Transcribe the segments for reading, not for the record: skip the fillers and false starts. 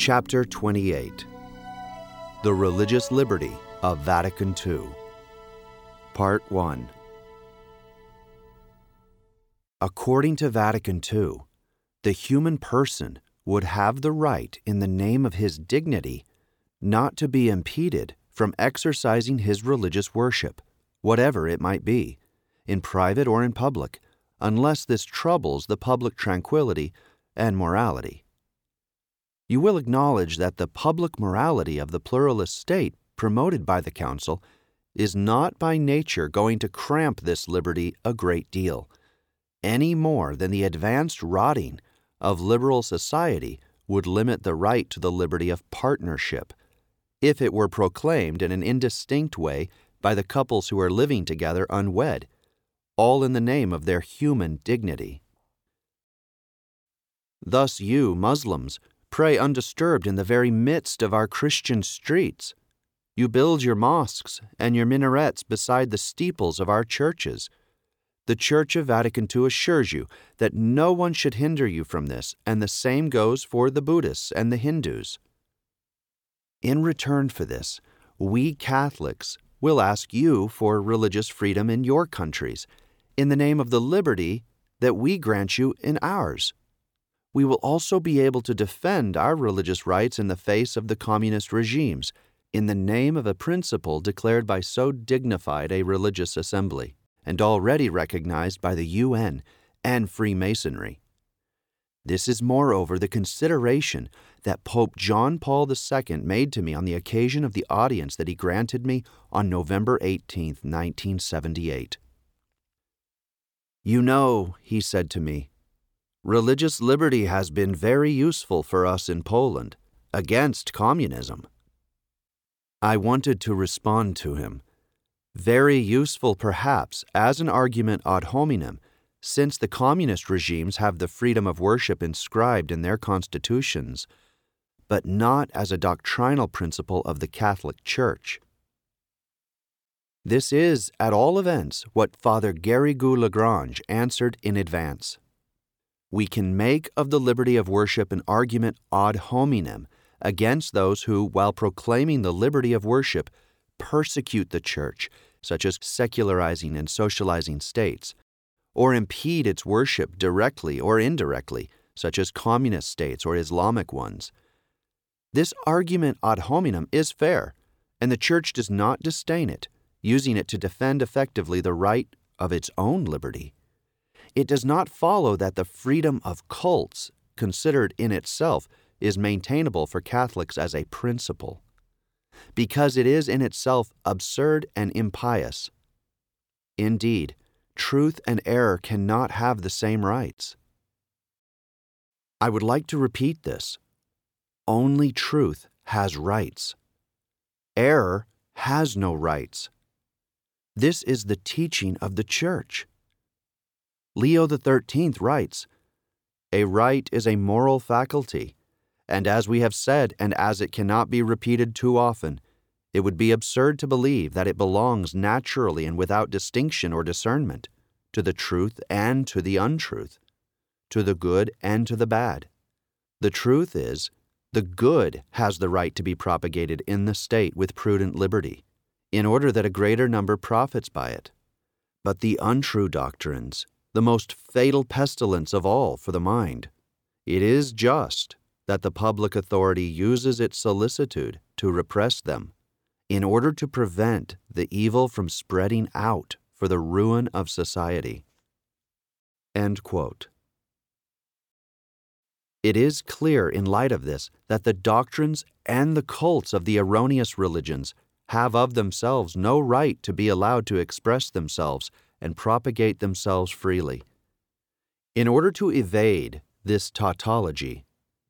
Chapter 28, The Religious Liberty of Vatican II, Part 1. According to Vatican II, the human person would have the right in the name of his dignity not to be impeded from exercising his religious worship, whatever it might be, in private or in public, unless this troubles the public tranquility and morality. You will acknowledge that the public morality of the pluralist state promoted by the Council is not by nature going to cramp this liberty a great deal, any more than the advanced rotting of liberal society would limit the right to the liberty of partnership, if it were proclaimed in an indistinct way by the couples who are living together unwed, all in the name of their human dignity. Thus you, Muslims, pray undisturbed in the very midst of our Christian streets. You build your mosques and your minarets beside the steeples of our churches. The Church of Vatican II assures you that no one should hinder you from this, and the same goes for the Buddhists and the Hindus. In return for this, we Catholics will ask you for religious freedom in your countries, in the name of the liberty that we grant you in ours. We will also be able to defend our religious rights in the face of the communist regimes, in the name of a principle declared by so dignified a religious assembly, and already recognized by the UN and Freemasonry. This is moreover the consideration that Pope John Paul II made to me on the occasion of the audience that he granted me on November 18, 1978. "You know," he said to me, "religious liberty has been very useful for us in Poland, against communism." I wanted to respond to him, very useful perhaps as an argument ad hominem, since the communist regimes have the freedom of worship inscribed in their constitutions, but not as a doctrinal principle of the Catholic Church. This is, at all events, what Father Garrigou Lagrange answered in advance. We can make of the liberty of worship an argument ad hominem against those who, while proclaiming the liberty of worship, persecute the Church, such as secularizing and socializing states, or impede its worship directly or indirectly, such as communist states or Islamic ones. This argument ad hominem is fair, and the Church does not disdain it, using it to defend effectively the right of its own liberty. It does not follow that the freedom of cults, considered in itself, is maintainable for Catholics as a principle, because it is in itself absurd and impious. Indeed, truth and error cannot have the same rights. I would like to repeat this. Only truth has rights. Error has no rights. This is the teaching of the Church. Leo XIII writes, "A right is a moral faculty, and as we have said, and as it cannot be repeated too often, it would be absurd to believe that it belongs naturally and without distinction or discernment to the truth and to the untruth, to the good and to the bad. The truth is, the good has the right to be propagated in the state with prudent liberty, in order that a greater number profits by it. But the untrue doctrines, the most fatal pestilence of all for the mind, it is just that the public authority uses its solicitude to repress them, in order to prevent the evil from spreading out for the ruin of society." End quote. It is clear in light of this that the doctrines and the cults of the erroneous religions have of themselves no right to be allowed to express themselves and propagate themselves freely. In order to evade this tautology,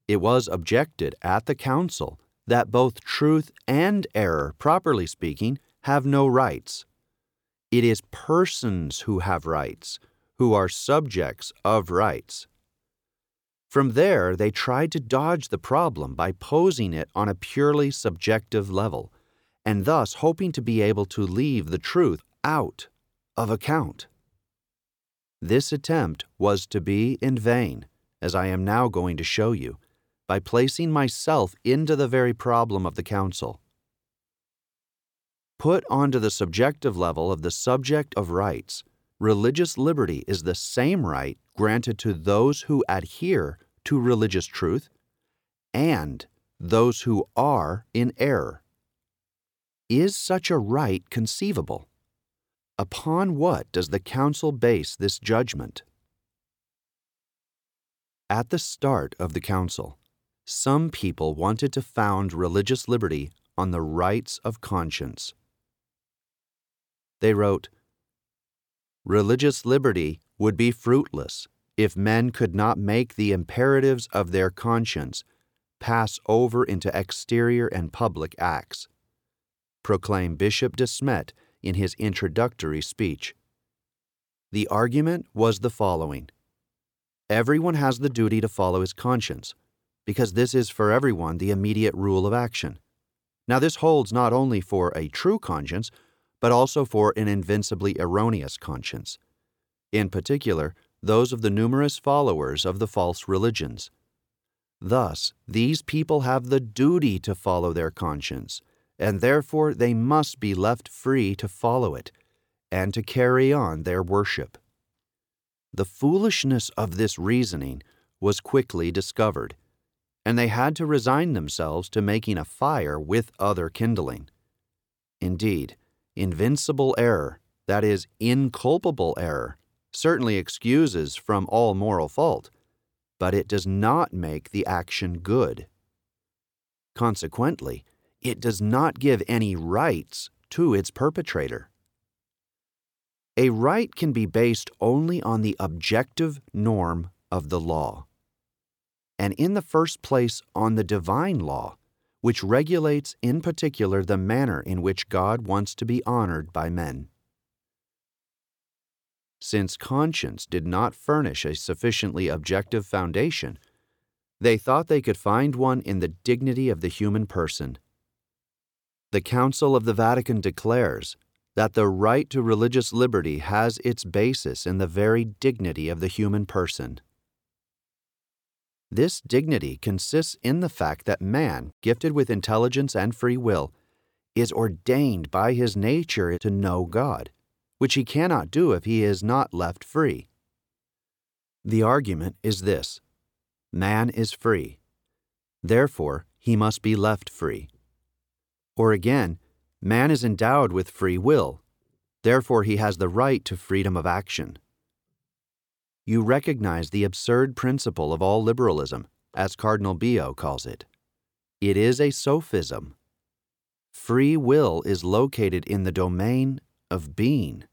it was objected at the Council that both truth and error, properly speaking, have no rights. It is persons who have rights, who are subjects of rights. From there, they tried to dodge the problem by posing it on a purely subjective level, and thus hoping to be able to leave the truth out of account. This attempt was to be in vain, as I am now going to show you, by placing myself into the very problem of the council. Put onto the subjective level of the subject of rights, religious liberty is the same right granted to those who adhere to religious truth and those who are in error. Is such a right conceivable? Upon what does the council base this judgment? At the start of the council, some people wanted to found religious liberty on the rights of conscience. They wrote, "Religious liberty would be fruitless if men could not make the imperatives of their conscience pass over into exterior and public acts," proclaimed Bishop De Smet in his introductory speech. The argument was the following: everyone has the duty to follow his conscience, because this is for everyone the immediate rule of action. Now this holds not only for a true conscience, but also for an invincibly erroneous conscience, in particular those of the numerous followers of the false religions. Thus, these people have the duty to follow their conscience, and therefore they must be left free to follow it and to carry on their worship. The foolishness of this reasoning was quickly discovered, and they had to resign themselves to making a fire with other kindling. Indeed, invincible error, that is, inculpable error, certainly excuses from all moral fault, but it does not make the action good. Consequently, it does not give any rights to its perpetrator. A right can be based only on the objective norm of the law, and in the first place on the divine law, which regulates in particular the manner in which God wants to be honored by men. Since conscience did not furnish a sufficiently objective foundation, they thought they could find one in the dignity of the human person. The Council of the Vatican declares that the right to religious liberty has its basis in the very dignity of the human person. This dignity consists in the fact that man, gifted with intelligence and free will, is ordained by his nature to know God, which he cannot do if he is not left free. The argument is this: man is free, therefore he must be left free. Or again, man is endowed with free will, therefore he has the right to freedom of action. You recognize the absurd principle of all liberalism, as Cardinal Bio calls it. It is a sophism. Free will is located in the domain of being.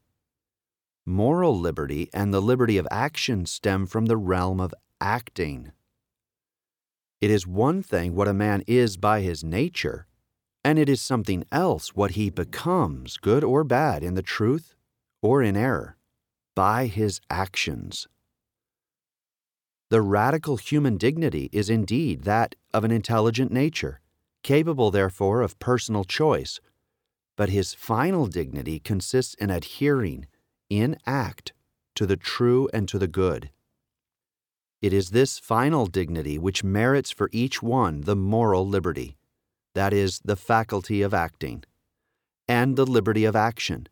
Moral liberty and the liberty of action stem from the realm of acting. It is one thing what a man is by his nature, and it is something else what he becomes, good or bad, in the truth or in error, by his actions. The radical human dignity is indeed that of an intelligent nature, capable therefore of personal choice, but his final dignity consists in adhering, in act, to the true and to the good. It is this final dignity which merits for each one the moral liberty, that is, the faculty of acting, and the liberty of action,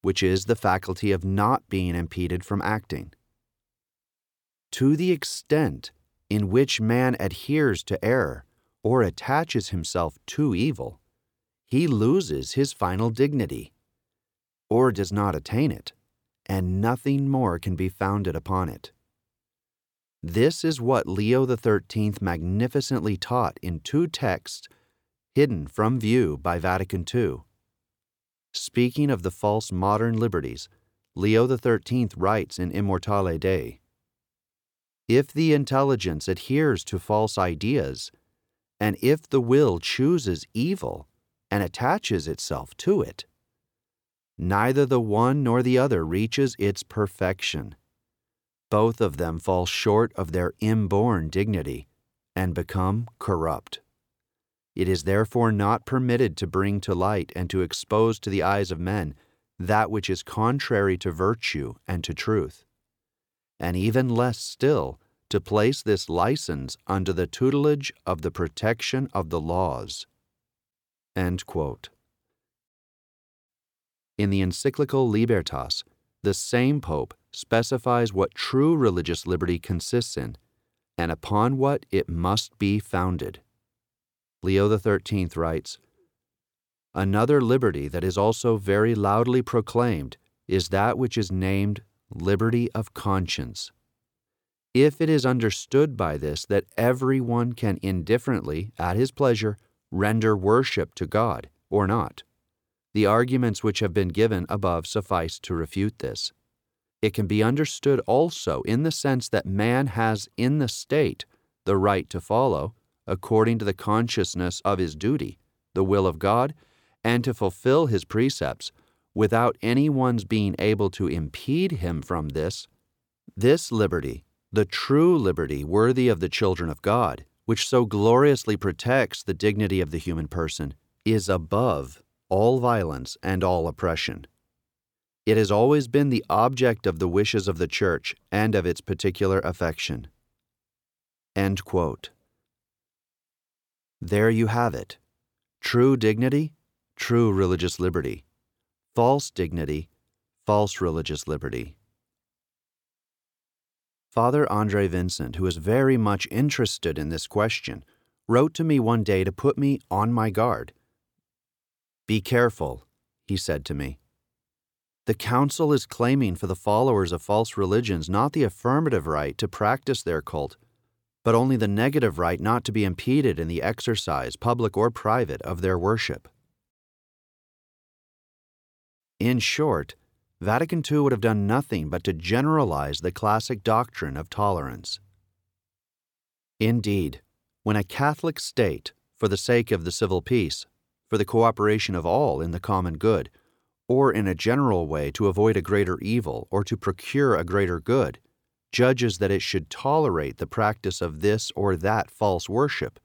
which is the faculty of not being impeded from acting. To the extent in which man adheres to error or attaches himself to evil, he loses his final dignity, or does not attain it, and nothing more can be founded upon it. This is what Leo XIII magnificently taught in two texts hidden from view by Vatican II. Speaking of the false modern liberties, Leo XIII writes in Immortale Dei, "If the intelligence adheres to false ideas, and if the will chooses evil and attaches itself to it, neither the one nor the other reaches its perfection. Both of them fall short of their inborn dignity and become corrupt. It is therefore not permitted to bring to light and to expose to the eyes of men that which is contrary to virtue and to truth, and even less still to place this license under the tutelage of the protection of the laws." End quote. In the encyclical Libertas, the same Pope specifies what true religious liberty consists in and upon what it must be founded. Leo XIII writes, "Another liberty that is also very loudly proclaimed is that which is named liberty of conscience. If it is understood by this that everyone can indifferently, at his pleasure, render worship to God or not, the arguments which have been given above suffice to refute this. It can be understood also in the sense that man has in the state the right to follow, according to the consciousness of his duty, the will of God, and to fulfill his precepts, without anyone's being able to impede him from this. This liberty, the true liberty worthy of the children of God, which so gloriously protects the dignity of the human person, is above all violence and all oppression. It has always been the object of the wishes of the Church and of its particular affection." End quote. There you have it. True dignity, true religious liberty. False dignity, false religious liberty. Father Andre Vincent, who is very much interested in this question, wrote to me one day to put me on my guard. "Be careful," he said to me. "The Council is claiming for the followers of false religions not the affirmative right to practice their cult, but only the negative right not to be impeded in the exercise, public or private, of their worship." In short, Vatican II would have done nothing but to generalize the classic doctrine of tolerance. Indeed, when a Catholic state, for the sake of the civil peace, for the cooperation of all in the common good, or in a general way to avoid a greater evil or to procure a greater good, judges that it should tolerate the practice of this or that false worship,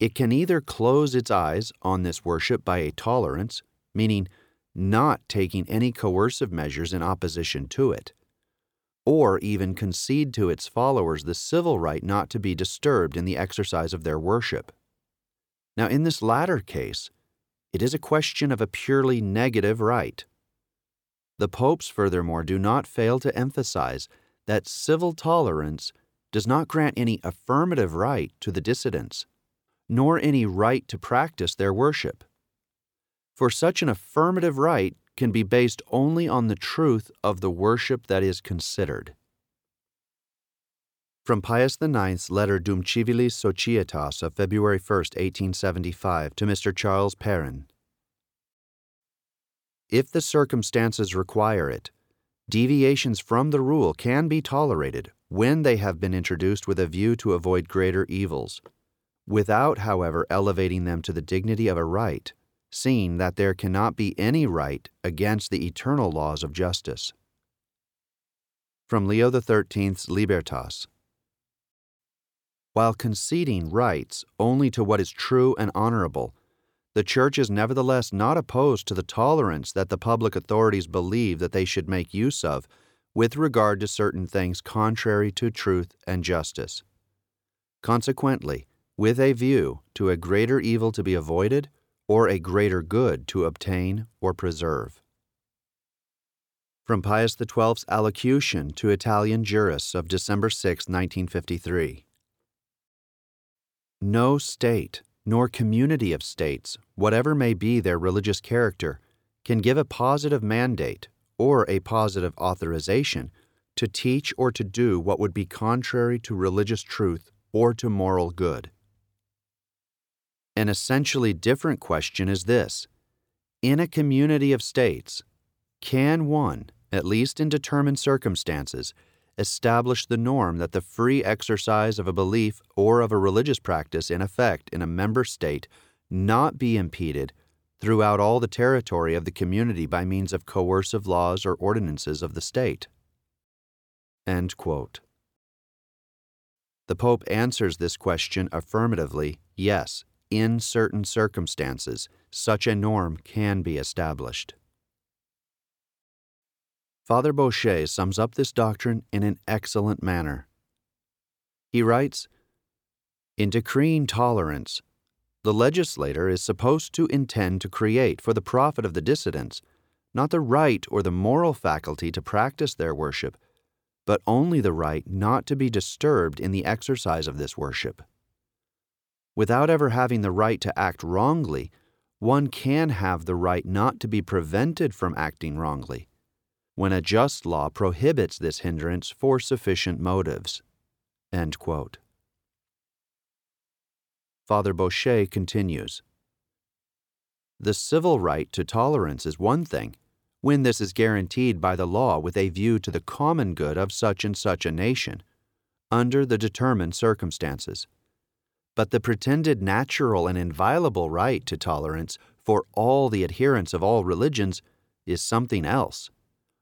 it can either close its eyes on this worship by a tolerance, meaning not taking any coercive measures in opposition to it, or even concede to its followers the civil right not to be disturbed in the exercise of their worship. Now, in this latter case, it is a question of a purely negative right. The popes, furthermore, do not fail to emphasize that civil tolerance does not grant any affirmative right to the dissidents, nor any right to practice their worship. For such an affirmative right can be based only on the truth of the worship that is considered. From Pius IX's letter Dum Civilis Societas of February 1, 1875, to Mr. Charles Perrin. "If the circumstances require it, deviations from the rule can be tolerated when they have been introduced with a view to avoid greater evils, without, however, elevating them to the dignity of a right, seeing that there cannot be any right against the eternal laws of justice." From Leo XIII's Libertas. "While conceding rights only to what is true and honorable, the Church is nevertheless not opposed to the tolerance that the public authorities believe that they should make use of with regard to certain things contrary to truth and justice. Consequently, with a view to a greater evil to be avoided, or a greater good to obtain or preserve." From Pius XII's Allocution to Italian Jurists of December 6, 1953. "No state, nor community of states, whatever may be their religious character, can give a positive mandate, or a positive authorization, to teach or to do what would be contrary to religious truth or to moral good. An essentially different question is this: in a community of states, can one, at least in determined circumstances, establish the norm that the free exercise of a belief or of a religious practice in effect in a member state not be impeded throughout all the territory of the community by means of coercive laws or ordinances of the state?" End quote. The Pope answers this question affirmatively, yes. In certain circumstances, such a norm can be established. Father Bouchet sums up this doctrine in an excellent manner. He writes, "In decreeing tolerance, the legislator is supposed to intend to create for the profit of the dissidents not the right or the moral faculty to practice their worship, but only the right not to be disturbed in the exercise of this worship. Without ever having the right to act wrongly, one can have the right not to be prevented from acting wrongly, when a just law prohibits this hindrance for sufficient motives." End quote. Father Bouchet continues, "The civil right to tolerance is one thing, when this is guaranteed by the law with a view to the common good of such and such a nation, under the determined circumstances. But the pretended natural and inviolable right to tolerance for all the adherents of all religions is something else,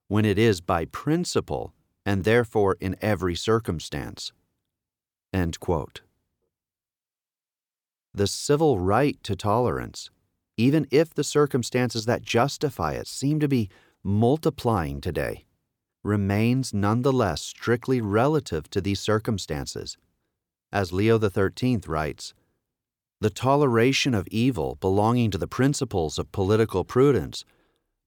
when it is by principle and therefore in every circumstance." End quote. The civil right to tolerance, even if the circumstances that justify it seem to be multiplying today, remains nonetheless strictly relative to these circumstances. As Leo XIII writes, "The toleration of evil belonging to the principles of political prudence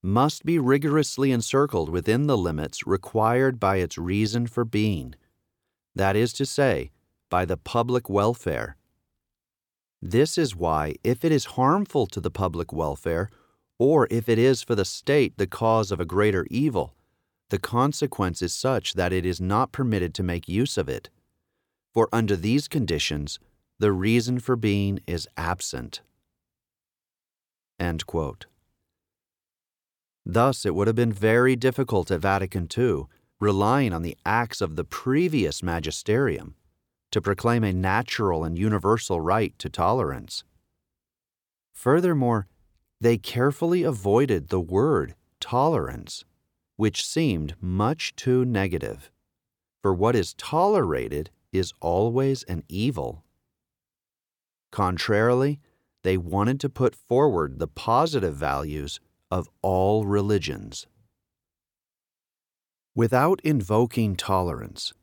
must be rigorously encircled within the limits required by its reason for being, that is to say, by the public welfare. This is why, if it is harmful to the public welfare, or if it is for the state the cause of a greater evil, the consequence is such that it is not permitted to make use of it. For under these conditions, the reason for being is absent." End quote. Thus, it would have been very difficult at Vatican II, relying on the acts of the previous magisterium, to proclaim a natural and universal right to tolerance. Furthermore, they carefully avoided the word tolerance, which seemed much too negative, for what is tolerated is always an evil. Contrarily, they wanted to put forward the positive values of all religions. Without invoking tolerance,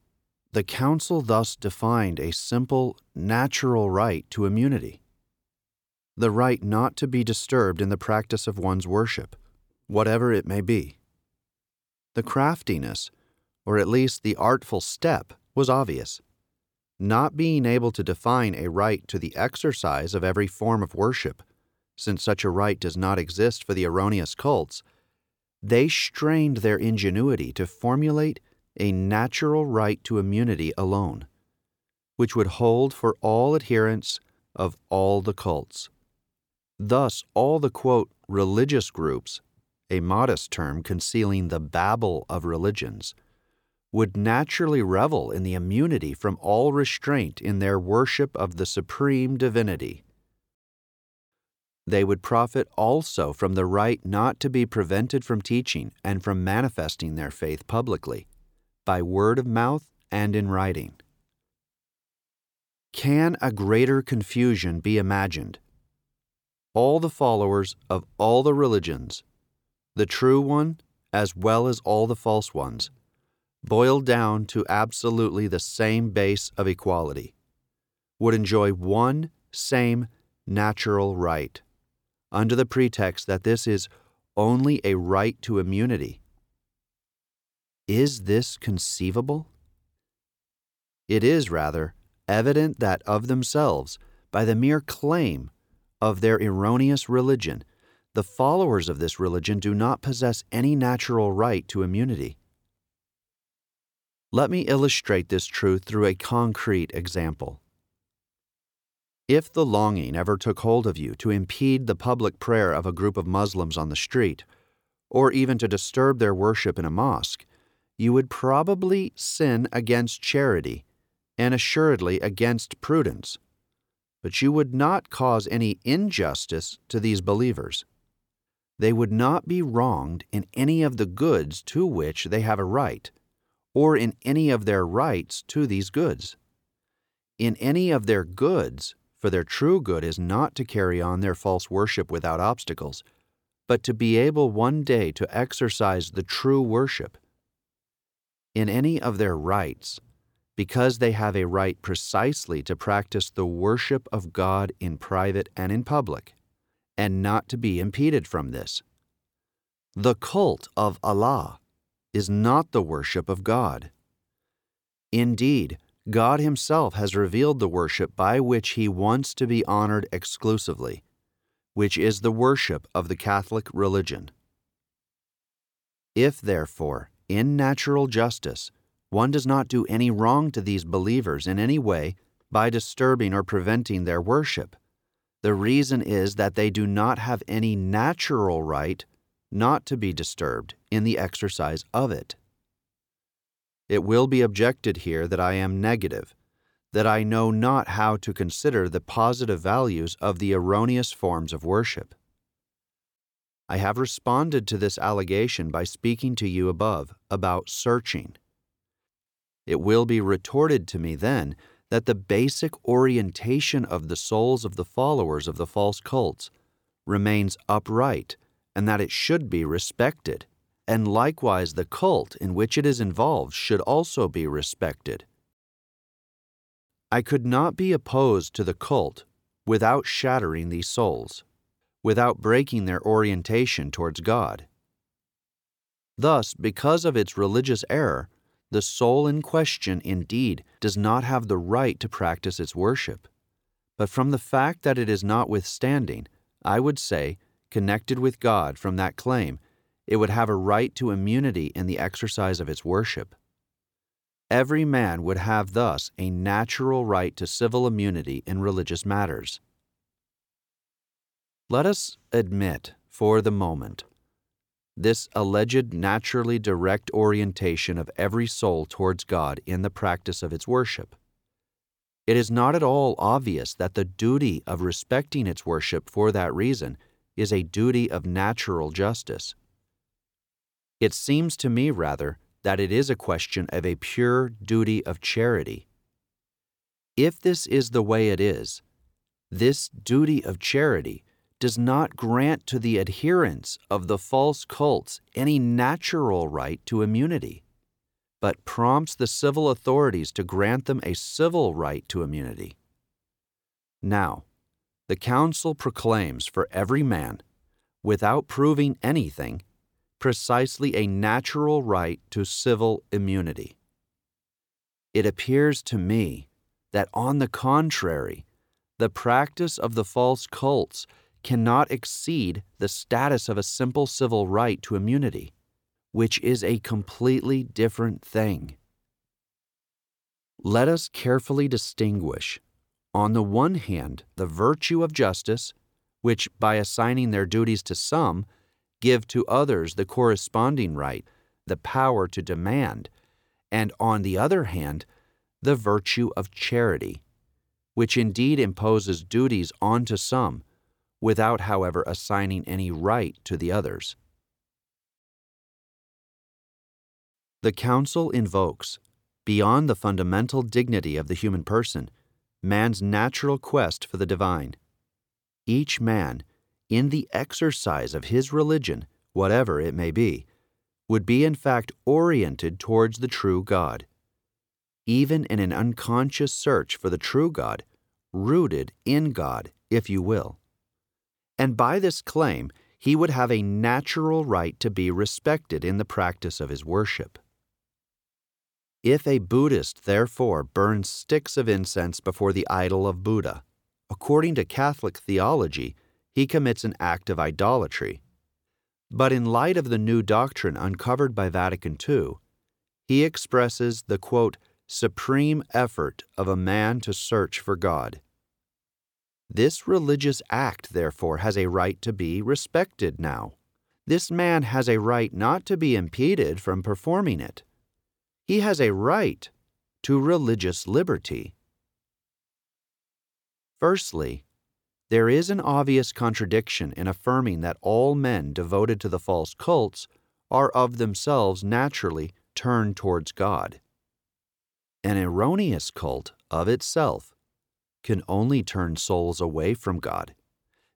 the Council thus defined a simple, natural right to immunity, the right not to be disturbed in the practice of one's worship, whatever it may be. The craftiness, or at least the artful step, was obvious. Not being able to define a right to the exercise of every form of worship, since such a right does not exist for the erroneous cults, they strained their ingenuity to formulate a natural right to immunity alone, which would hold for all adherents of all the cults. Thus, all the, quote, religious groups, a modest term concealing the babel of religions, would naturally revel in the immunity from all restraint in their worship of the supreme divinity. They would profit also from the right not to be prevented from teaching and from manifesting their faith publicly, by word of mouth and in writing. Can a greater confusion be imagined? All the followers of all the religions, the true one as well as all the false ones, boiled down to absolutely the same base of equality, would enjoy one same natural right, under the pretext that this is only a right to immunity. Is this conceivable? It is, rather, evident that of themselves, by the mere claim of their erroneous religion, the followers of this religion do not possess any natural right to immunity. Let me illustrate this truth through a concrete example. If the longing ever took hold of you to impede the public prayer of a group of Muslims on the street, or even to disturb their worship in a mosque, you would probably sin against charity and assuredly against prudence, but you would not cause any injustice to these believers. They would not be wronged in any of the goods to which they have a right, or in any of their rights to these goods. In any of their goods, for their true good is not to carry on their false worship without obstacles, but to be able one day to exercise the true worship. In any of their rights, because they have a right precisely to practice the worship of God in private and in public, and not to be impeded from this. The cult of Allah is not the worship of God. Indeed, God Himself has revealed the worship by which He wants to be honored exclusively, which is the worship of the Catholic religion. If, therefore, in natural justice, one does not do any wrong to these believers in any way by disturbing or preventing their worship, the reason is that they do not have any natural right not to be disturbed in the exercise of it. It will be objected here that I am negative, that I know not how to consider the positive values of the erroneous forms of worship. I have responded to this allegation by speaking to you above about searching. It will be retorted to me then that the basic orientation of the souls of the followers of the false cults remains upright and that it should be respected, and likewise the cult in which it is involved should also be respected. I could not be opposed to the cult without shattering these souls, without breaking their orientation towards God. Thus, because of its religious error, the soul in question, indeed, does not have the right to practice its worship. But from the fact that it is notwithstanding, I would say, connected with God from that claim, it would have a right to immunity in the exercise of its worship. Every man would have thus a natural right to civil immunity in religious matters. Let us admit, for the moment, this alleged naturally direct orientation of every soul towards God in the practice of its worship. It is not at all obvious that the duty of respecting its worship for that reason is a duty of natural justice. It seems to me, rather, that it is a question of a pure duty of charity. If this is the way it is, this duty of charity does not grant to the adherents of the false cults any natural right to immunity, but prompts the civil authorities to grant them a civil right to immunity. Now, the Council proclaims for every man, without proving anything, precisely a natural right to civil immunity. It appears to me that, on the contrary, the practice of the false cults cannot exceed the status of a simple civil right to immunity, which is a completely different thing. Let us carefully distinguish, on the one hand, the virtue of justice, which, by assigning their duties to some, give to others the corresponding right, the power to demand, and, on the other hand, the virtue of charity, which indeed imposes duties onto some, without, however, assigning any right to the others. The Council invokes, beyond the fundamental dignity of the human person, man's natural quest for the divine. Each man, in the exercise of his religion, whatever it may be, would be in fact oriented towards the true God, even in an unconscious search for the true God, rooted in God, if you will. And by this claim, he would have a natural right to be respected in the practice of his worship. If a Buddhist, therefore, burns sticks of incense before the idol of Buddha, according to Catholic theology, he commits an act of idolatry. But in light of the new doctrine uncovered by Vatican II, he expresses the, quote, supreme effort of a man to search for God. This religious act, therefore, has a right to be respected now. This man has a right not to be impeded from performing it. He has a right to religious liberty. Firstly, there is an obvious contradiction in affirming that all men devoted to the false cults are of themselves naturally turned towards God. An erroneous cult, of itself, can only turn souls away from God,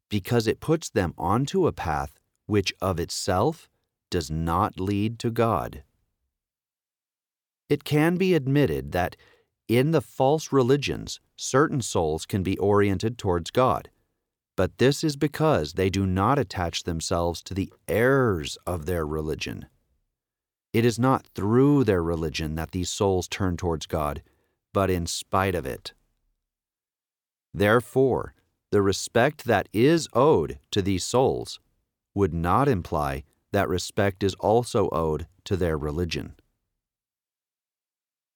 because it puts them onto a path which of itself does not lead to God. It can be admitted that In the false religions, certain souls can be oriented towards God, but this is because they do not attach themselves to the errors of their religion. It is not through their religion that these souls turn towards God, but in spite of it. Therefore, the respect that is owed to these souls would not imply that respect is also owed to their religion.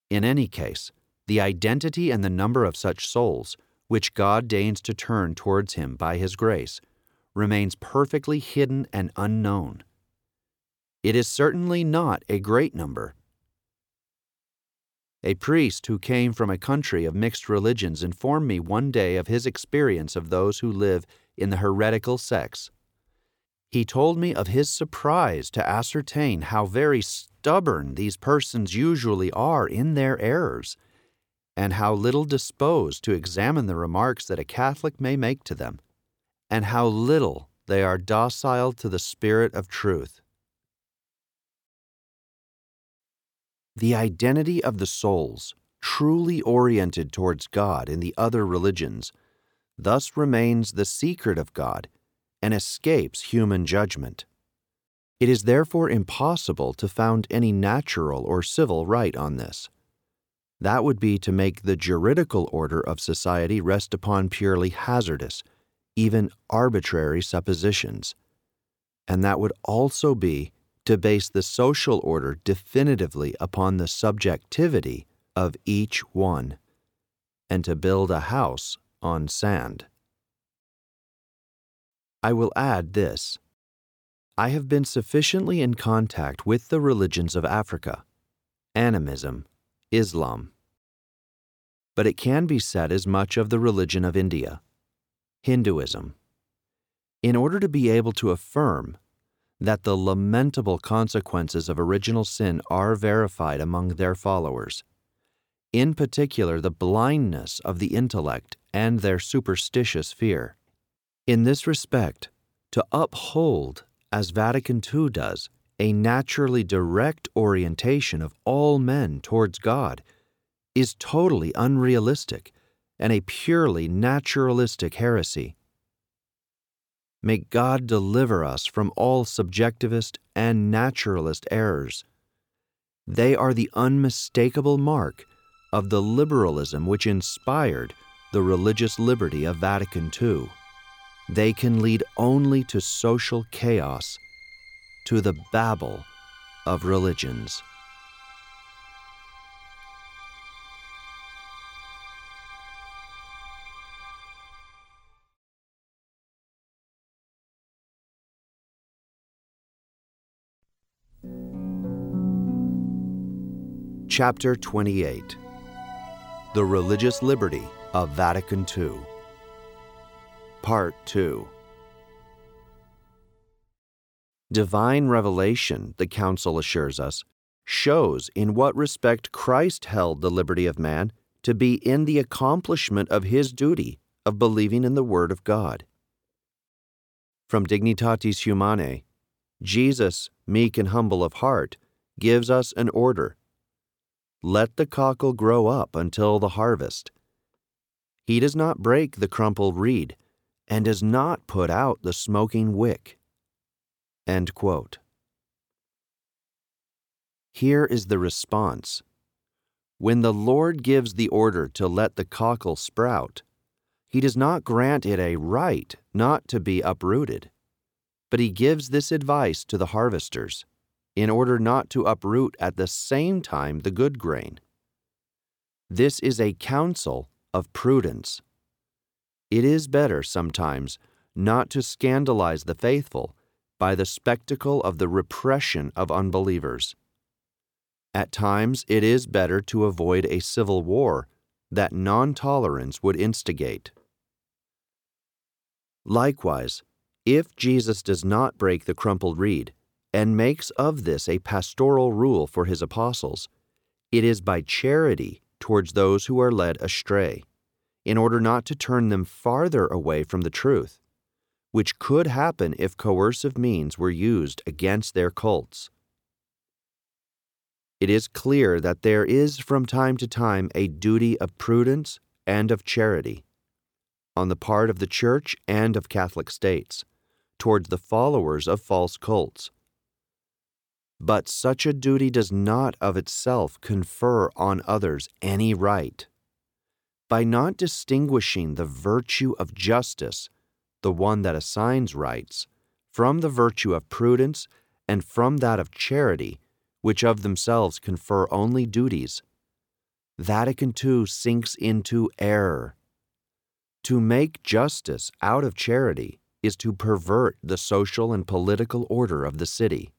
In any case, the identity and the number of such souls, which God deigns to turn towards Him by His grace, remains perfectly hidden and unknown. It is certainly not a great number. A priest who came from a country of mixed religions informed me one day of his experience of those who live in the heretical sects. He told me of his surprise to ascertain how very stubborn these persons usually are in their errors, and how little disposed to examine the remarks that a Catholic may make to them, and how little they are docile to the Spirit of truth. The identity of the souls, truly oriented towards God in the other religions, thus remains the secret of God and escapes human judgment. It is therefore impossible to found any natural or civil right on this. That would be to make the juridical order of society rest upon purely hazardous, even arbitrary suppositions, and that would also be to base the social order definitively upon the subjectivity of each one, and to build a house on sand. I will add this. I have been sufficiently in contact with the religions of Africa, animism, Islam, but it can be said as much of the religion of India, Hinduism, in order to be able to affirm that the lamentable consequences of original sin are verified among their followers, in particular the blindness of the intellect and their superstitious fear. In this respect, to uphold, as Vatican II does, a naturally direct orientation of all men towards God is totally unrealistic and a purely naturalistic heresy. May God deliver us from all subjectivist and naturalist errors. They are the unmistakable mark of the liberalism which inspired the religious liberty of Vatican II. They can lead only to social chaos, to the Babel of religions. Chapter 28, The Religious Liberty of Vatican II, Part 2. Divine revelation, the Council assures us, shows in what respect Christ held the liberty of man to be in the accomplishment of his duty of believing in the Word of God. From Dignitatis Humanae, Jesus, meek and humble of heart, gives us an order. Let the cockle grow up until the harvest. He does not break the crumpled reed and does not put out the smoking wick. End quote. Here is the response. When the Lord gives the order to let the cockle sprout, He does not grant it a right not to be uprooted, but He gives this advice to the harvesters, in order not to uproot at the same time the good grain. This is a counsel of prudence. It is better sometimes not to scandalize the faithful by the spectacle of the repression of unbelievers. At times it is better to avoid a civil war that non-tolerance would instigate. Likewise, if Jesus does not break the crumpled reed, and makes of this a pastoral rule for His apostles, it is by charity towards those who are led astray, in order not to turn them farther away from the truth, which could happen if coercive means were used against their cults. it is clear that there is from time to time a duty of prudence and of charity on the part of the Church and of Catholic states towards the followers of false cults. But such a duty does not of itself confer on others any right. By not distinguishing the virtue of justice, the one that assigns rights, from the virtue of prudence and from that of charity, which of themselves confer only duties, Vatican II sinks into error. To make justice out of charity is to pervert the social and political order of the city.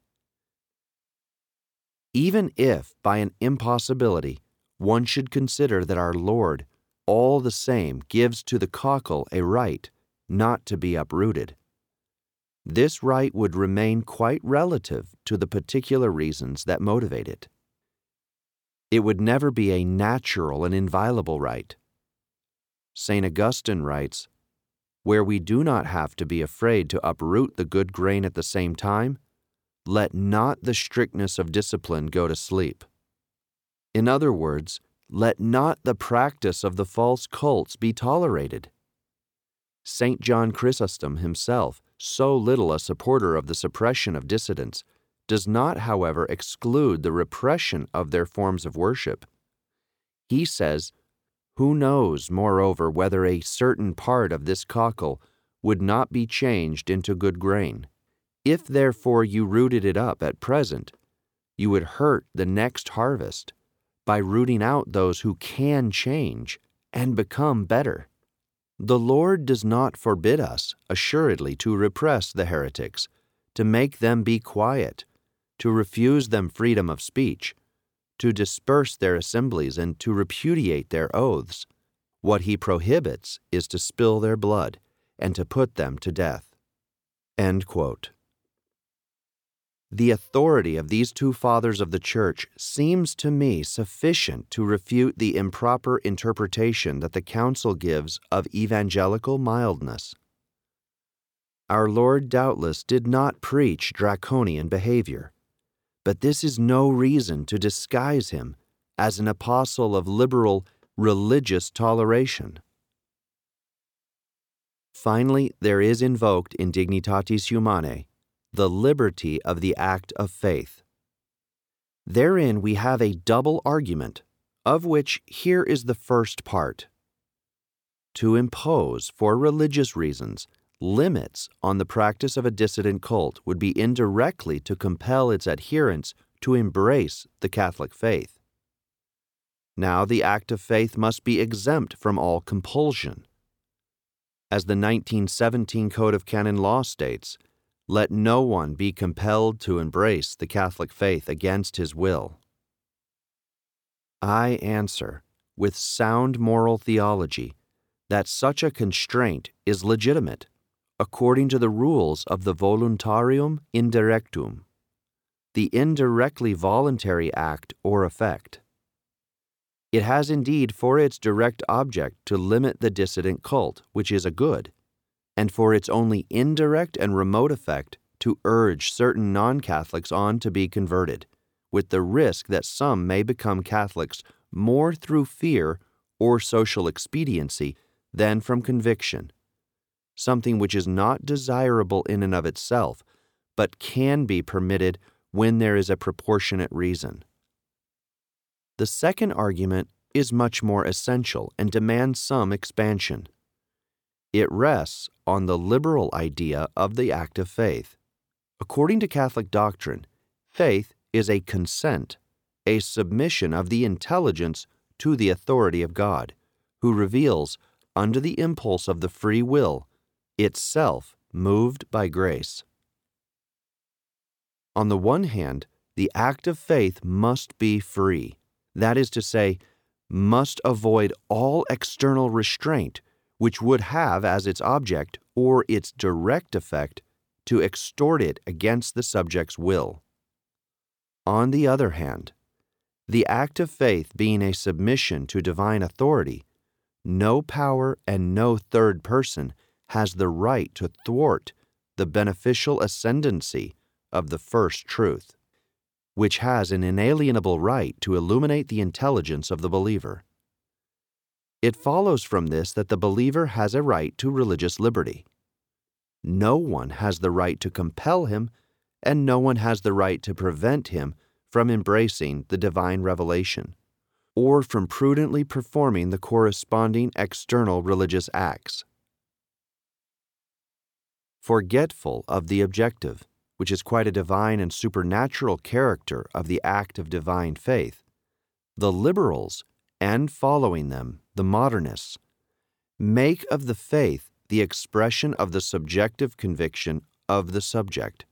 Even if, by an impossibility, one should consider that our Lord, all the same, gives to the cockle a right not to be uprooted, this right would remain quite relative to the particular reasons that motivate it. It would never be a natural and inviolable right. St. Augustine writes, "Where we do not have to be afraid to uproot the good grain at the same time, let not the strictness of discipline go to sleep." In other words, let not the practice of the false cults be tolerated. St. John Chrysostom himself, so little a supporter of the suppression of dissidents, does not, however, exclude the repression of their forms of worship. He says, "Who knows, moreover, whether a certain part of this cockle would not be changed into good grain? If therefore you rooted it up at present, you would hurt the next harvest by rooting out those who can change and become better." The Lord does not forbid us, assuredly, to repress the heretics, to make them be quiet, to refuse them freedom of speech, to disperse their assemblies, and to repudiate their oaths. What he prohibits is to spill their blood and to put them to death." End quote. The authority of these two fathers of the Church seems to me sufficient to refute the improper interpretation that the Council gives of evangelical mildness. Our Lord doubtless did not preach draconian behavior, but this is no reason to disguise him as an apostle of liberal religious toleration. Finally, there is invoked in Dignitatis Humanae the liberty of the act of faith. Therein we have a double argument, of which here is the first part: to impose, for religious reasons, limits on the practice of a dissident cult would be indirectly to compel its adherents to embrace the Catholic faith. Now the act of faith must be exempt from all compulsion. As the 1917 Code of Canon Law states, "Let no one be compelled to embrace the Catholic faith against his will." I answer, with sound moral theology, that such a constraint is legitimate, according to the rules of the voluntarium indirectum, the indirectly voluntary act or effect. It has indeed for its direct object to limit the dissident cult, which is a good, and for its only indirect and remote effect to urge certain non-Catholics on to be converted, with the risk that some may become Catholics more through fear or social expediency than from conviction, something which is not desirable in and of itself, but can be permitted when there is a proportionate reason. The second argument is much more essential and demands some expansion. It rests on the liberal idea of the act of faith. According to Catholic doctrine, faith is a consent, a submission of the intelligence to the authority of God, who reveals, under the impulse of the free will, itself moved by grace. On the one hand, the act of faith must be free, that is to say, must avoid all external restraint, which would have as its object or its direct effect to extort it against the subject's will. On the other hand, the act of faith being a submission to divine authority, no power and no third person has the right to thwart the beneficial ascendancy of the first truth. which has an inalienable right to illuminate the intelligence of the believer. It follows from this that the believer has a right to religious liberty. No one has the right to compel him, and no one has the right to prevent him from embracing the divine revelation, or from prudently performing the corresponding external religious acts. Forgetful of the objective, which is quite a divine and supernatural character of the act of divine faith, the liberals, and following them, the modernists, make of the faith the expression of the subjective conviction of the subject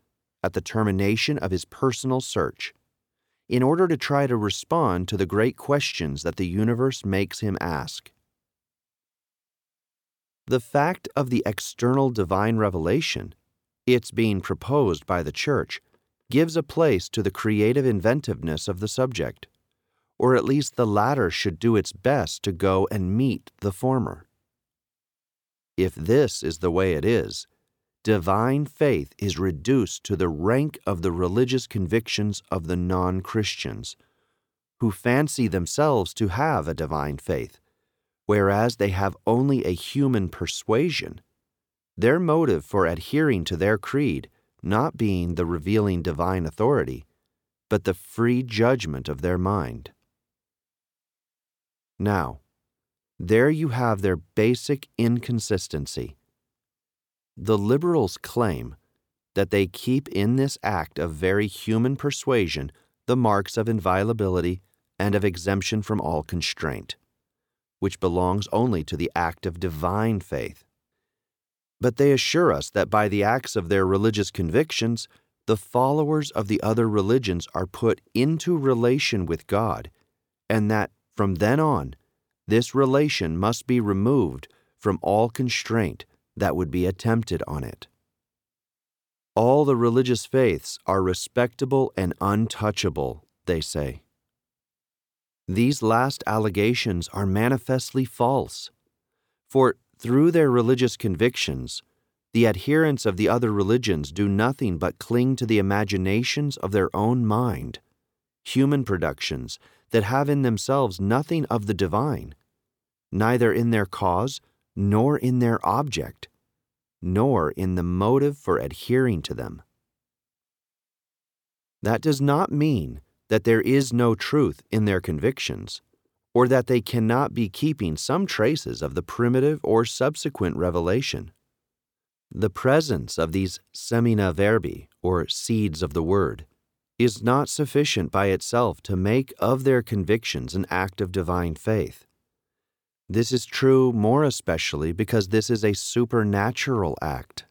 at the termination of his personal search, in order to try to respond to the great questions that the universe makes him ask. The fact of the external divine revelation, its being proposed by the Church, gives a place to the creative inventiveness of the subject, or at least the latter should do its best to go and meet the former. If this is the way it is, divine faith is reduced to the rank of the religious convictions of the non-Christians, who fancy themselves to have a divine faith, whereas they have only a human persuasion, their motive for adhering to their creed not being the revealing divine authority, but the free judgment of their mind. Now, there you have their basic inconsistency. The liberals claim that they keep in this act of very human persuasion the marks of inviolability and of exemption from all constraint, which belongs only to the act of divine faith. But they assure us that by the acts of their religious convictions, the followers of the other religions are put into relation with God, and that, from then on, this relation must be removed from all constraint that would be attempted on it. All the religious faiths are respectable and untouchable, they say. These last allegations are manifestly false, for through their religious convictions, the adherents of the other religions do nothing but cling to the imaginations of their own mind, human productions that have in themselves nothing of the divine, neither in their cause, nor in their object, nor in the motive for adhering to them. That does not mean that there is no truth in their convictions, or that they cannot be keeping some traces of the primitive or subsequent revelation. The presence of these semina verbi, or seeds of the word, is not sufficient by itself to make of their convictions an act of divine faith. This is true more especially because this is a supernatural act.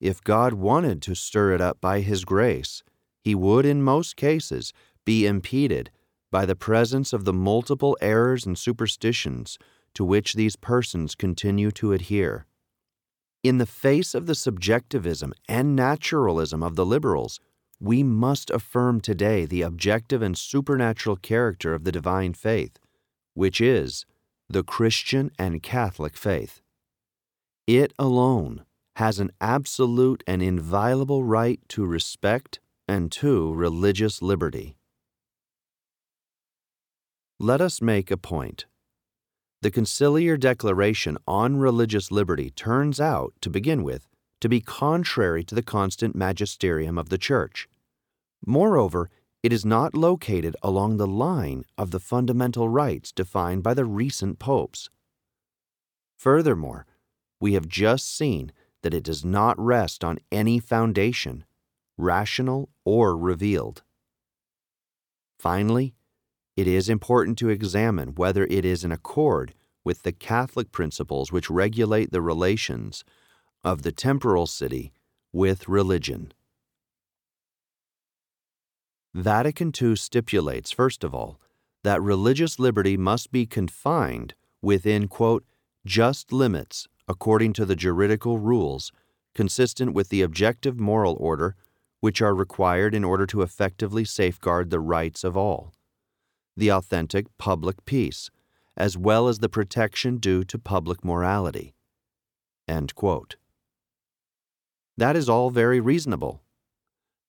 If God wanted to stir it up by His grace, He would in most cases be impeded by the presence of the multiple errors and superstitions to which these persons continue to adhere. In the face of the subjectivism and naturalism of the liberals, we must affirm today the objective and supernatural character of the divine faith, which is the Christian and Catholic faith. It alone has an absolute and inviolable right to respect and to religious liberty. Let us make a point. The Conciliar Declaration on Religious Liberty turns out, to begin with, to be contrary to the constant magisterium of the Church. Moreover, it is not located along the line of the fundamental rights defined by the recent popes. Furthermore, we have just seen that it does not rest on any foundation, rational or revealed. Finally, it is important to examine whether it is in accord with the Catholic principles which regulate the relations of the temporal city with religion. Vatican II stipulates, first of all, that religious liberty must be confined within, quote, just limits according to the juridical rules consistent with the objective moral order which are required in order to effectively safeguard the rights of all, the authentic public peace, as well as the protection due to public morality. End quote. That is all very reasonable.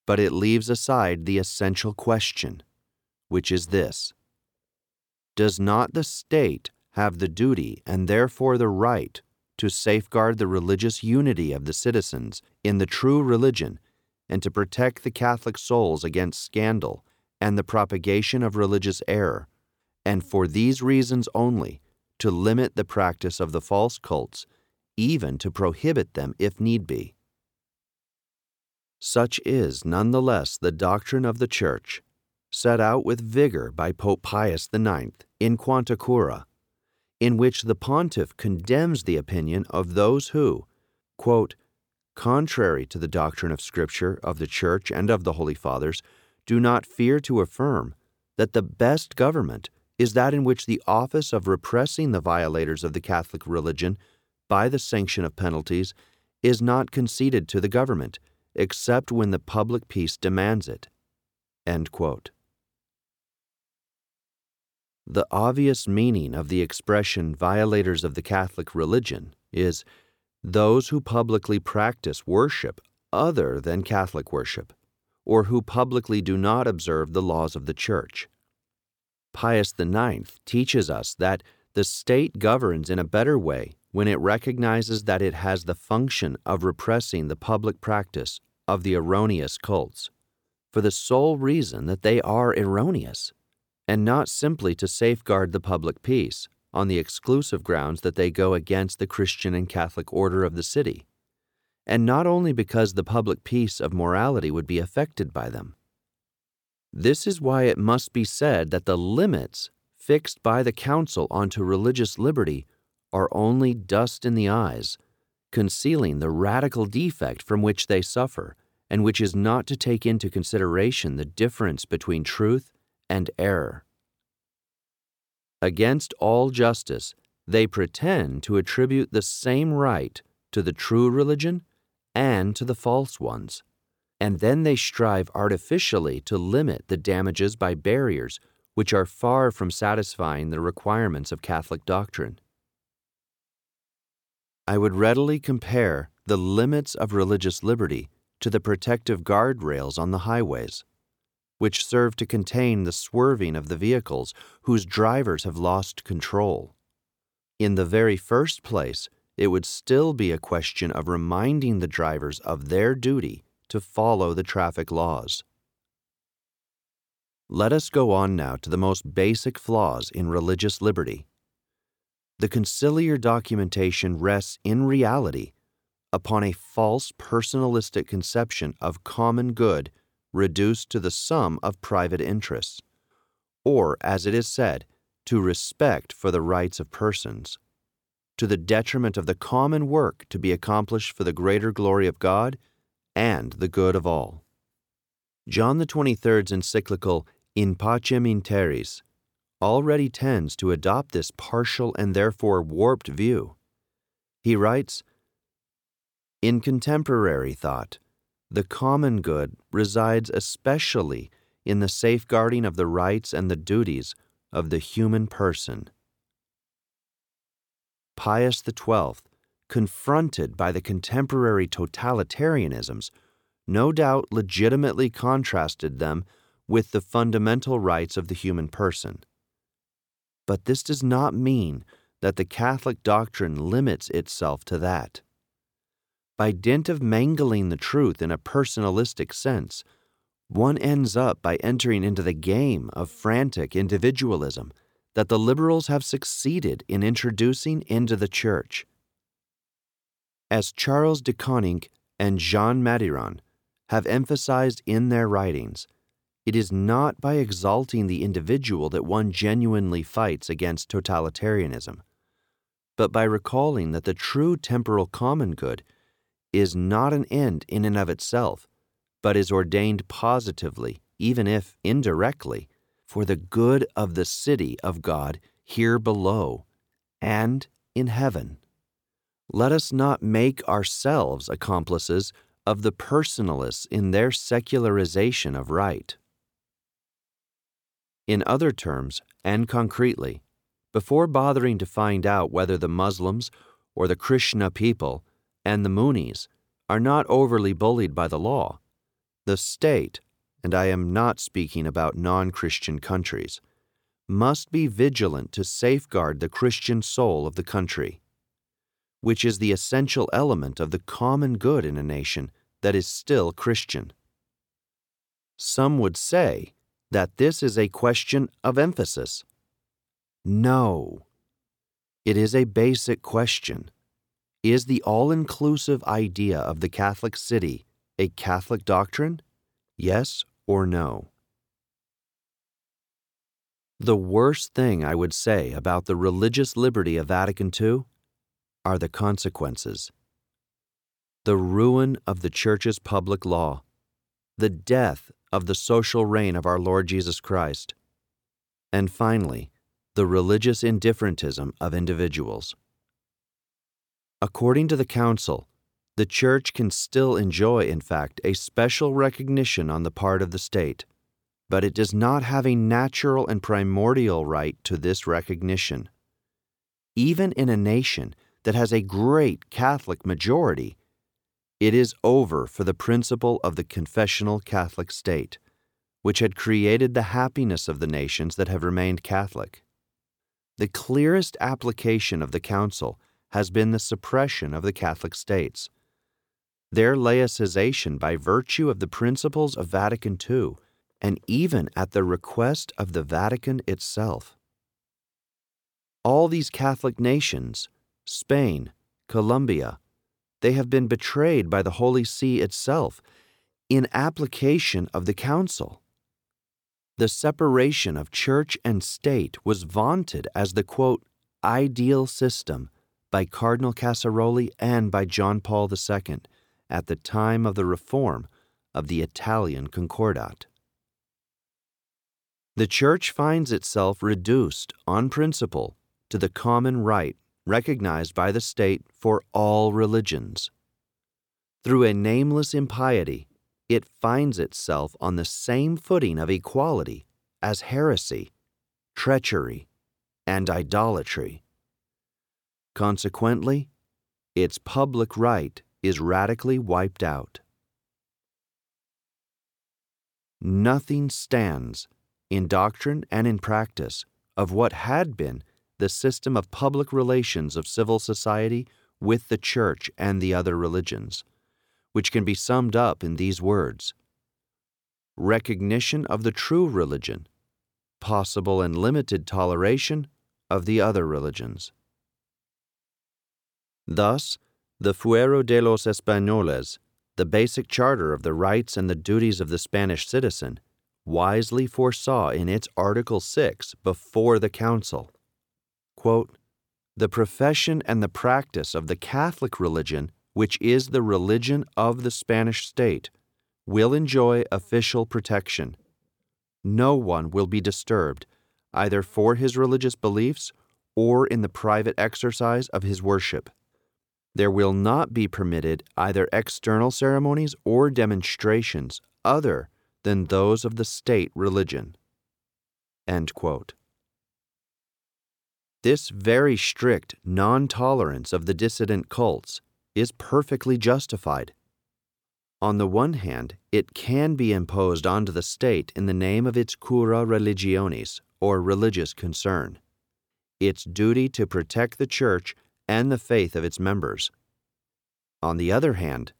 but it leaves aside the essential question, which is this: does not the state have the duty and therefore the right to safeguard the religious unity of the citizens in the true religion and to protect the Catholic souls against scandal and the propagation of religious error, and for these reasons only to limit the practice of the false cults, even to prohibit them if need be? Such is nonetheless the doctrine of the Church, set out with vigor by Pope Pius IX in Quanta Cura, in which the pontiff condemns the opinion of those who, quote, "contrary to the doctrine of Scripture, of the Church, and of the Holy Fathers, do not fear to affirm that the best government is that in which the office of repressing the violators of the Catholic religion by the sanction of penalties is not conceded to the government, except when the public peace demands it." End quote. The obvious meaning of the expression "violators of the Catholic religion" is those who publicly practice worship other than Catholic worship, or who publicly do not observe the laws of the Church. Pius IX teaches us that the state governs in a better way when it recognizes that it has the function of repressing the public practice of the erroneous cults, for the sole reason that they are erroneous, and not simply to safeguard the public peace, on the exclusive grounds that they go against the Christian and Catholic order of the city, and not only because the public peace of morality would be affected by them. This is why it must be said that the limits fixed by the Council onto religious liberty are only dust in the eyes, concealing the radical defect from which they suffer, and which is not to take into consideration the difference between truth and error. Against all justice, they pretend to attribute the same right to the true religion and to the false ones, and then they strive artificially to limit the damages by barriers which are far from satisfying the requirements of Catholic doctrine. I would readily compare the limits of religious liberty to the protective guardrails on the highways, which serve to contain the swerving of the vehicles whose drivers have lost control. In the very first place, it would still be a question of reminding the drivers of their duty to follow the traffic laws. Let us go on now to the most basic flaws in religious liberty. The conciliar documentation rests in reality upon a false personalistic conception of common good reduced to the sum of private interests, or, as it is said, to respect for the rights of persons, to the detriment of the common work to be accomplished for the greater glory of God and the good of all. John XXIII's encyclical In Pacem in Terris already tends to adopt this partial and therefore warped view. He writes, "In contemporary thought, the common good resides especially in the safeguarding of the rights and the duties of the human person." Pius XII, confronted by the contemporary totalitarianisms, no doubt legitimately contrasted them with the fundamental rights of the human person. But this does not mean that the Catholic doctrine limits itself to that. By dint of mangling the truth in a personalistic sense, one ends up by entering into the game of frantic individualism that the liberals have succeeded in introducing into the Church. As Charles de Koninck and Jean Madiran have emphasized in their writings, it is not by exalting the individual that one genuinely fights against totalitarianism, but by recalling that the true temporal common good is not an end in and of itself, but is ordained positively, even if indirectly, for the good of the city of God here below and in heaven. Let us not make ourselves accomplices of the personalists in their secularization of right. In other terms, and concretely, before bothering to find out whether the Muslims or the Krishna people and the Moonies are not overly bullied by the law, the state, and I am not speaking about non-Christian countries, must be vigilant to safeguard the Christian soul of the country, which is the essential element of the common good in a nation that is still Christian. Some would say that this is a question of emphasis. No. It is a basic question. Is the all-inclusive idea of the Catholic city a Catholic doctrine? Yes or no? The worst thing I would say about the religious liberty of Vatican II are the consequences. The ruin of the Church's public law, the death of the social reign of our Lord Jesus Christ, and finally, the religious indifferentism of individuals. According to the Council, the Church can still enjoy, in fact, a special recognition on the part of the state, but it does not have a natural and primordial right to this recognition. Even in a nation that has a great Catholic majority, it is over for the principle of the confessional Catholic state, which had created the happiness of the nations that have remained Catholic. The clearest application of the Council has been the suppression of the Catholic states. Their laicization by virtue of the principles of Vatican II, and even at the request of the Vatican itself. All these Catholic nations, Spain, Colombia, they have been betrayed by the Holy See itself in application of the Council. The separation of church and state was vaunted as the, quote, ideal system by Cardinal Casaroli and by John Paul II at the time of the reform of the Italian Concordat. The Church finds itself reduced, on principle, to the common right recognized by the state for all religions. Through a nameless impiety, it finds itself on the same footing of equality as heresy, treachery, and idolatry. Consequently, its public right is radically wiped out. Nothing stands, in doctrine and in practice, of what had been the system of public relations of civil society with the Church and the other religions, which can be summed up in these words: recognition of the true religion, possible and limited toleration of the other religions. Thus, the Fuero de los Españoles, the basic charter of the rights and the duties of the Spanish citizen, wisely foresaw in its Article 6 before the Council, quote, the profession and the practice of the Catholic religion, which is the religion of the Spanish state, will enjoy official protection. No one will be disturbed, either for his religious beliefs or in the private exercise of his worship. There will not be permitted either external ceremonies or demonstrations other than those of the state religion. End quote. This very strict non-tolerance of the dissident cults is perfectly justified. On the one hand, it can be imposed onto the state in the name of its cura religionis, or religious concern, its duty to protect the Church and the faith of its members. On the other hand,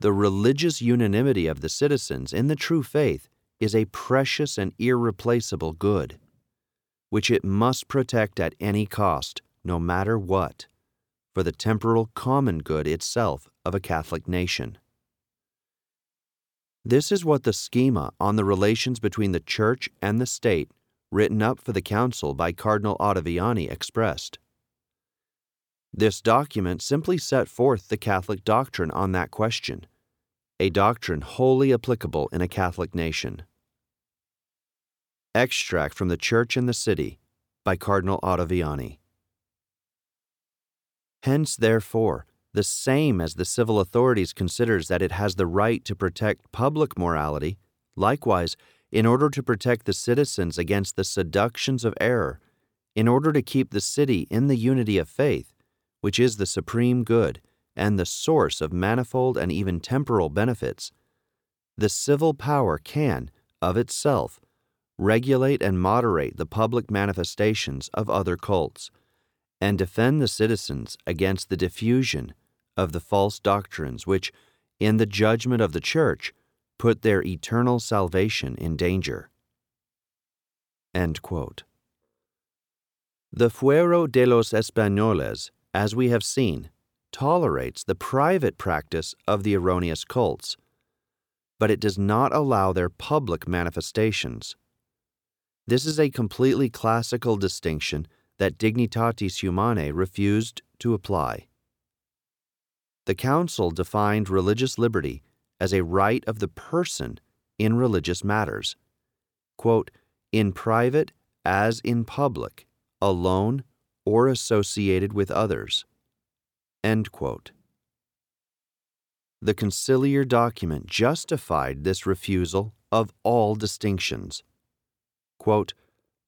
the religious unanimity of the citizens in the true faith is a precious and irreplaceable good, which it must protect at any cost, no matter what, for the temporal common good itself of a Catholic nation. This is what the schema on the relations between the Church and the state, written up for the Council by Cardinal Ottaviani, expressed. This document simply set forth the Catholic doctrine on that question, a doctrine wholly applicable in a Catholic nation. Extract from The Church and the City by Cardinal Ottaviani. Hence, therefore, the same as the civil authorities considers that it has the right to protect public morality, likewise, in order to protect the citizens against the seductions of error, in order to keep the city in the unity of faith, which is the supreme good and the source of manifold and even temporal benefits, the civil power can, of itself, regulate and moderate the public manifestations of other cults, and defend the citizens against the diffusion of the false doctrines which, in the judgment of the Church, put their eternal salvation in danger." End quote. The Fuero de los Españoles, as we have seen, tolerates the private practice of the erroneous cults, but it does not allow their public manifestations. This is a completely classical distinction that Dignitatis Humanae refused to apply. The Council defined religious liberty as a right of the person in religious matters, quote, "in private as in public, alone or associated with others," end quote. The conciliar document justified this refusal of all distinctions. Quote,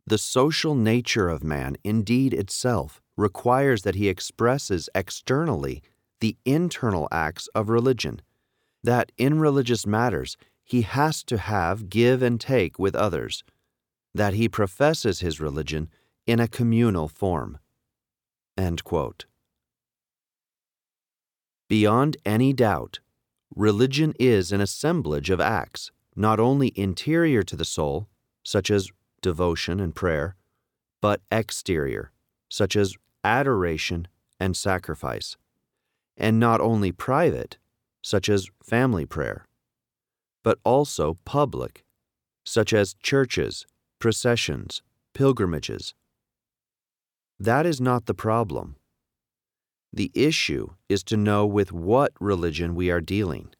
"The social nature of man indeed itself requires that he expresses externally the internal acts of religion, that in religious matters he has to have, give and take with others, that he professes his religion in a communal form," end quote. Beyond any doubt, religion is an assemblage of acts, not only interior to the soul, such as devotion and prayer, but exterior, such as adoration and sacrifice, and not only private, such as family prayer, but also public, such as churches, processions, pilgrimages. That is not the problem. The issue is to know with what religion we are dealing,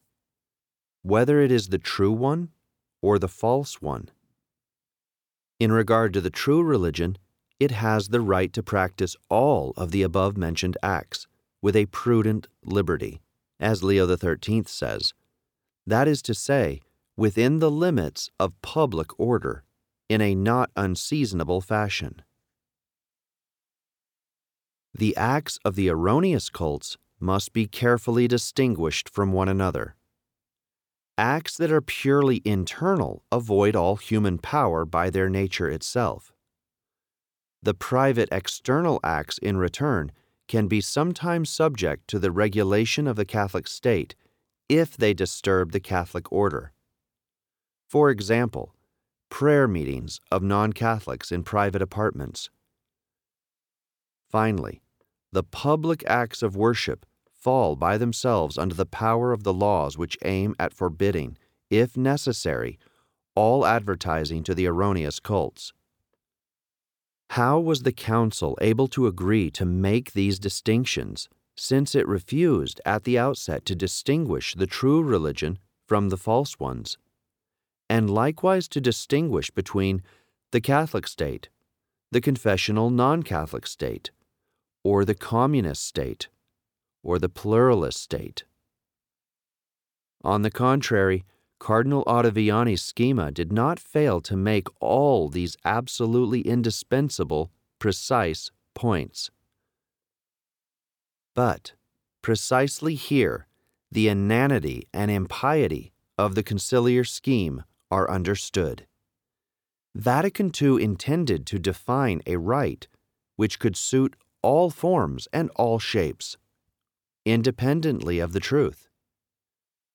whether it is the true one or the false one. In regard to the true religion, it has the right to practice all of the above-mentioned acts with a prudent liberty, as Leo XIII says, that is to say, within the limits of public order, in a not unseasonable fashion. The acts of the erroneous cults must be carefully distinguished from one another. Acts that are purely internal avoid all human power by their nature itself. The private external acts, in return, can be sometimes subject to the regulation of the Catholic state if they disturb the Catholic order. For example, prayer meetings of non-Catholics in private apartments. Finally, the public acts of worship fall by themselves under the power of the laws which aim at forbidding, if necessary, all advertising to the erroneous cults. How was the Council able to agree to make these distinctions, since it refused at the outset to distinguish the true religion from the false ones, and likewise to distinguish between the Catholic state, the confessional non-Catholic state, or the communist state, or the pluralist state? On the contrary, Cardinal Ottaviani's schema did not fail to make all these absolutely indispensable, precise points. But, precisely here, the inanity and impiety of the conciliar scheme are understood. Vatican II intended to define a rite which could suit all forms and all shapes, independently of the truth.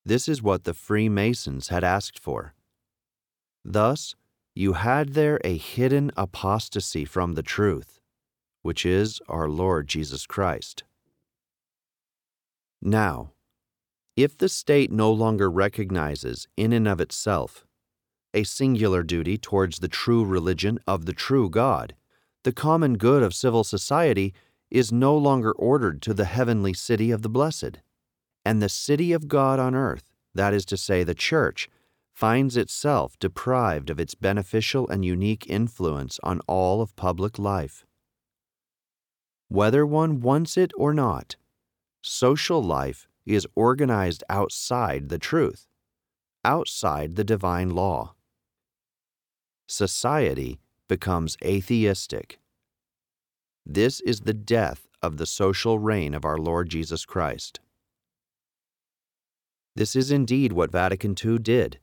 This is what the Freemasons had asked for. Thus, you had there a hidden apostasy from the truth, which is our Lord Jesus Christ. Now, if the state no longer recognizes in and of itself a singular duty towards the true religion of the true God, the common good of civil society is no longer ordered to the heavenly city of the blessed, and the city of God on earth, that is to say, the Church, finds itself deprived of its beneficial and unique influence on all of public life. Whether one wants it or not, social life is organized outside the truth, outside the divine law. Society becomes atheistic. This is the death of the social reign of our Lord Jesus Christ. This is indeed what Vatican II did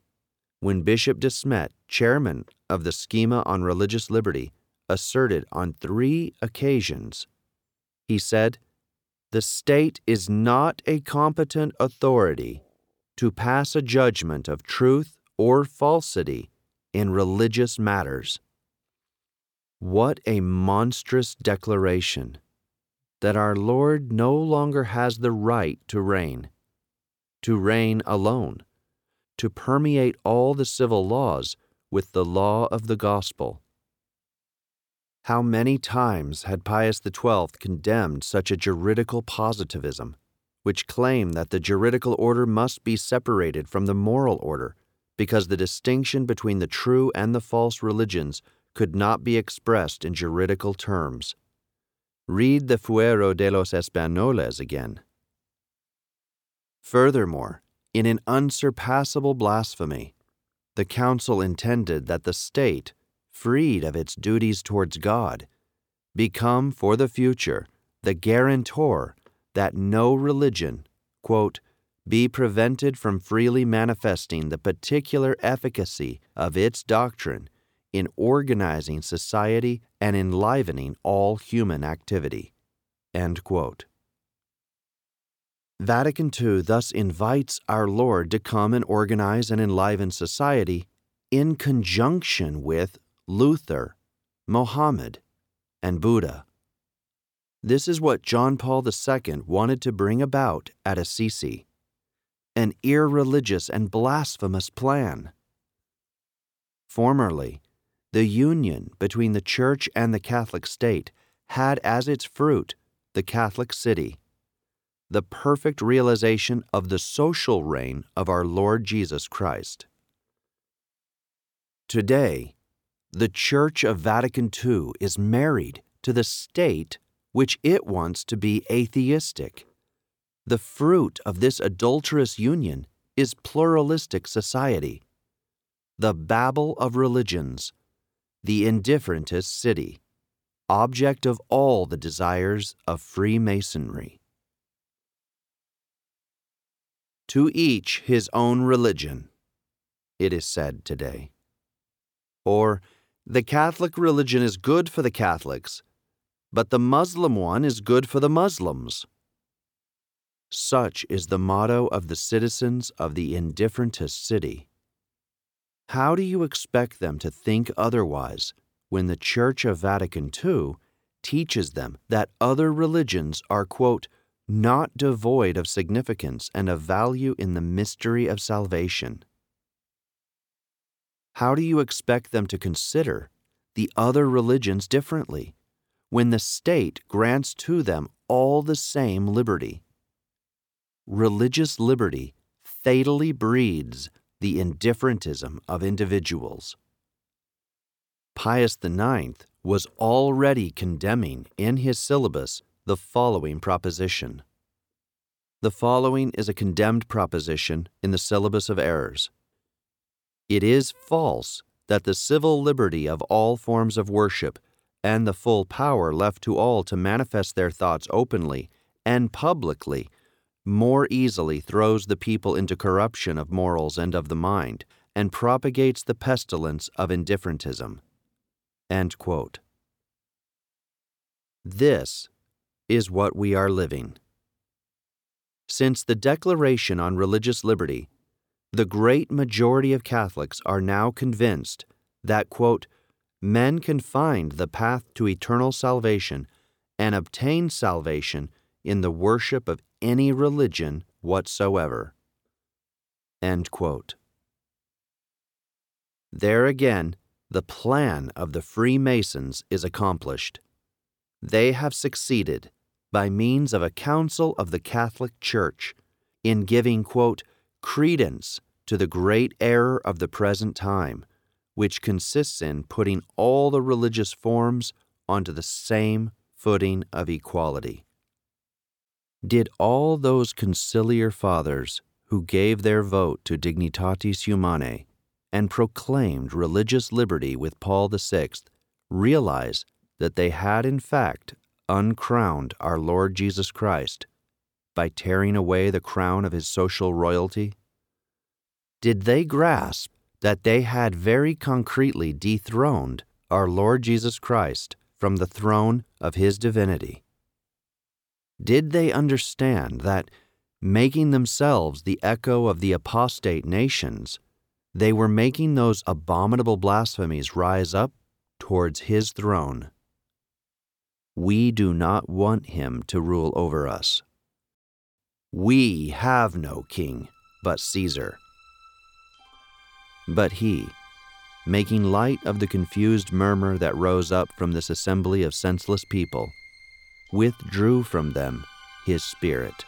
when Bishop De Smet, chairman of the Schema on Religious Liberty, asserted on 3 occasions, he said, "The state is not a competent authority to pass a judgment of truth or falsity in religious matters." What a monstrous declaration that our Lord no longer has the right to reign alone, to permeate all the civil laws with the law of the gospel. How many times had Pius XII condemned such a juridical positivism, which claimed that the juridical order must be separated from the moral order because the distinction between the true and the false religions could not be expressed in juridical terms. Read the Fuero de los Españoles again. Furthermore, in an unsurpassable blasphemy, the council intended that the state, freed of its duties towards God, become for the future the guarantor that no religion, quote, "be prevented from freely manifesting the particular efficacy of its doctrine in organizing society and enlivening all human activity," end quote. Vatican II thus invites our Lord to come and organize and enliven society in conjunction with Luther, Mohammed, and Buddha. This is what John Paul II wanted to bring about at Assisi, an irreligious and blasphemous plan. Formerly, the union between the Church and the Catholic state had as its fruit the Catholic city, the perfect realization of the social reign of our Lord Jesus Christ. Today, the Church of Vatican II is married to the state which it wants to be atheistic. The fruit of this adulterous union is pluralistic society, the Babel of religions, the indifferentist city, object of all the desires of Freemasonry. To each his own religion, it is said today. Or, the Catholic religion is good for the Catholics, but the Muslim one is good for the Muslims. Such is the motto of the citizens of the indifferentist city. How do you expect them to think otherwise when the Church of Vatican II teaches them that other religions are, quote, "not devoid of significance and of value in the mystery of salvation"? How do you expect them to consider the other religions differently when the state grants to them all the same liberty? Religious liberty fatally breeds the indifferentism of individuals. Pius IX was already condemning in his syllabus the following proposition. The following is a condemned proposition in the syllabus of errors. It is false that the civil liberty of all forms of worship and the full power left to all to manifest their thoughts openly and publicly more easily throws the people into corruption of morals and of the mind, and propagates the pestilence of indifferentism. End quote. This is what we are living. Since the Declaration on Religious Liberty, the great majority of Catholics are now convinced that, quote, "men can find the path to eternal salvation and obtain salvation in the worship of any religion whatsoever," end quote. There again, the plan of the Freemasons is accomplished. They have succeeded, by means of a council of the Catholic Church, in giving, quote, "credence to the great error of the present time, which consists in putting all the religious forms onto the same footing of equality." Did all those conciliar fathers who gave their vote to Dignitatis Humanae and proclaimed religious liberty with Paul VI realize that they had in fact uncrowned our Lord Jesus Christ by tearing away the crown of his social royalty? Did they grasp that they had very concretely dethroned our Lord Jesus Christ from the throne of his divinity? Did they understand that, making themselves the echo of the apostate nations, they were making those abominable blasphemies rise up towards his throne? We do not want him to rule over us. We have no king but Caesar. But he, making light of the confused murmur that rose up from this assembly of senseless people, withdrew from them his spirit.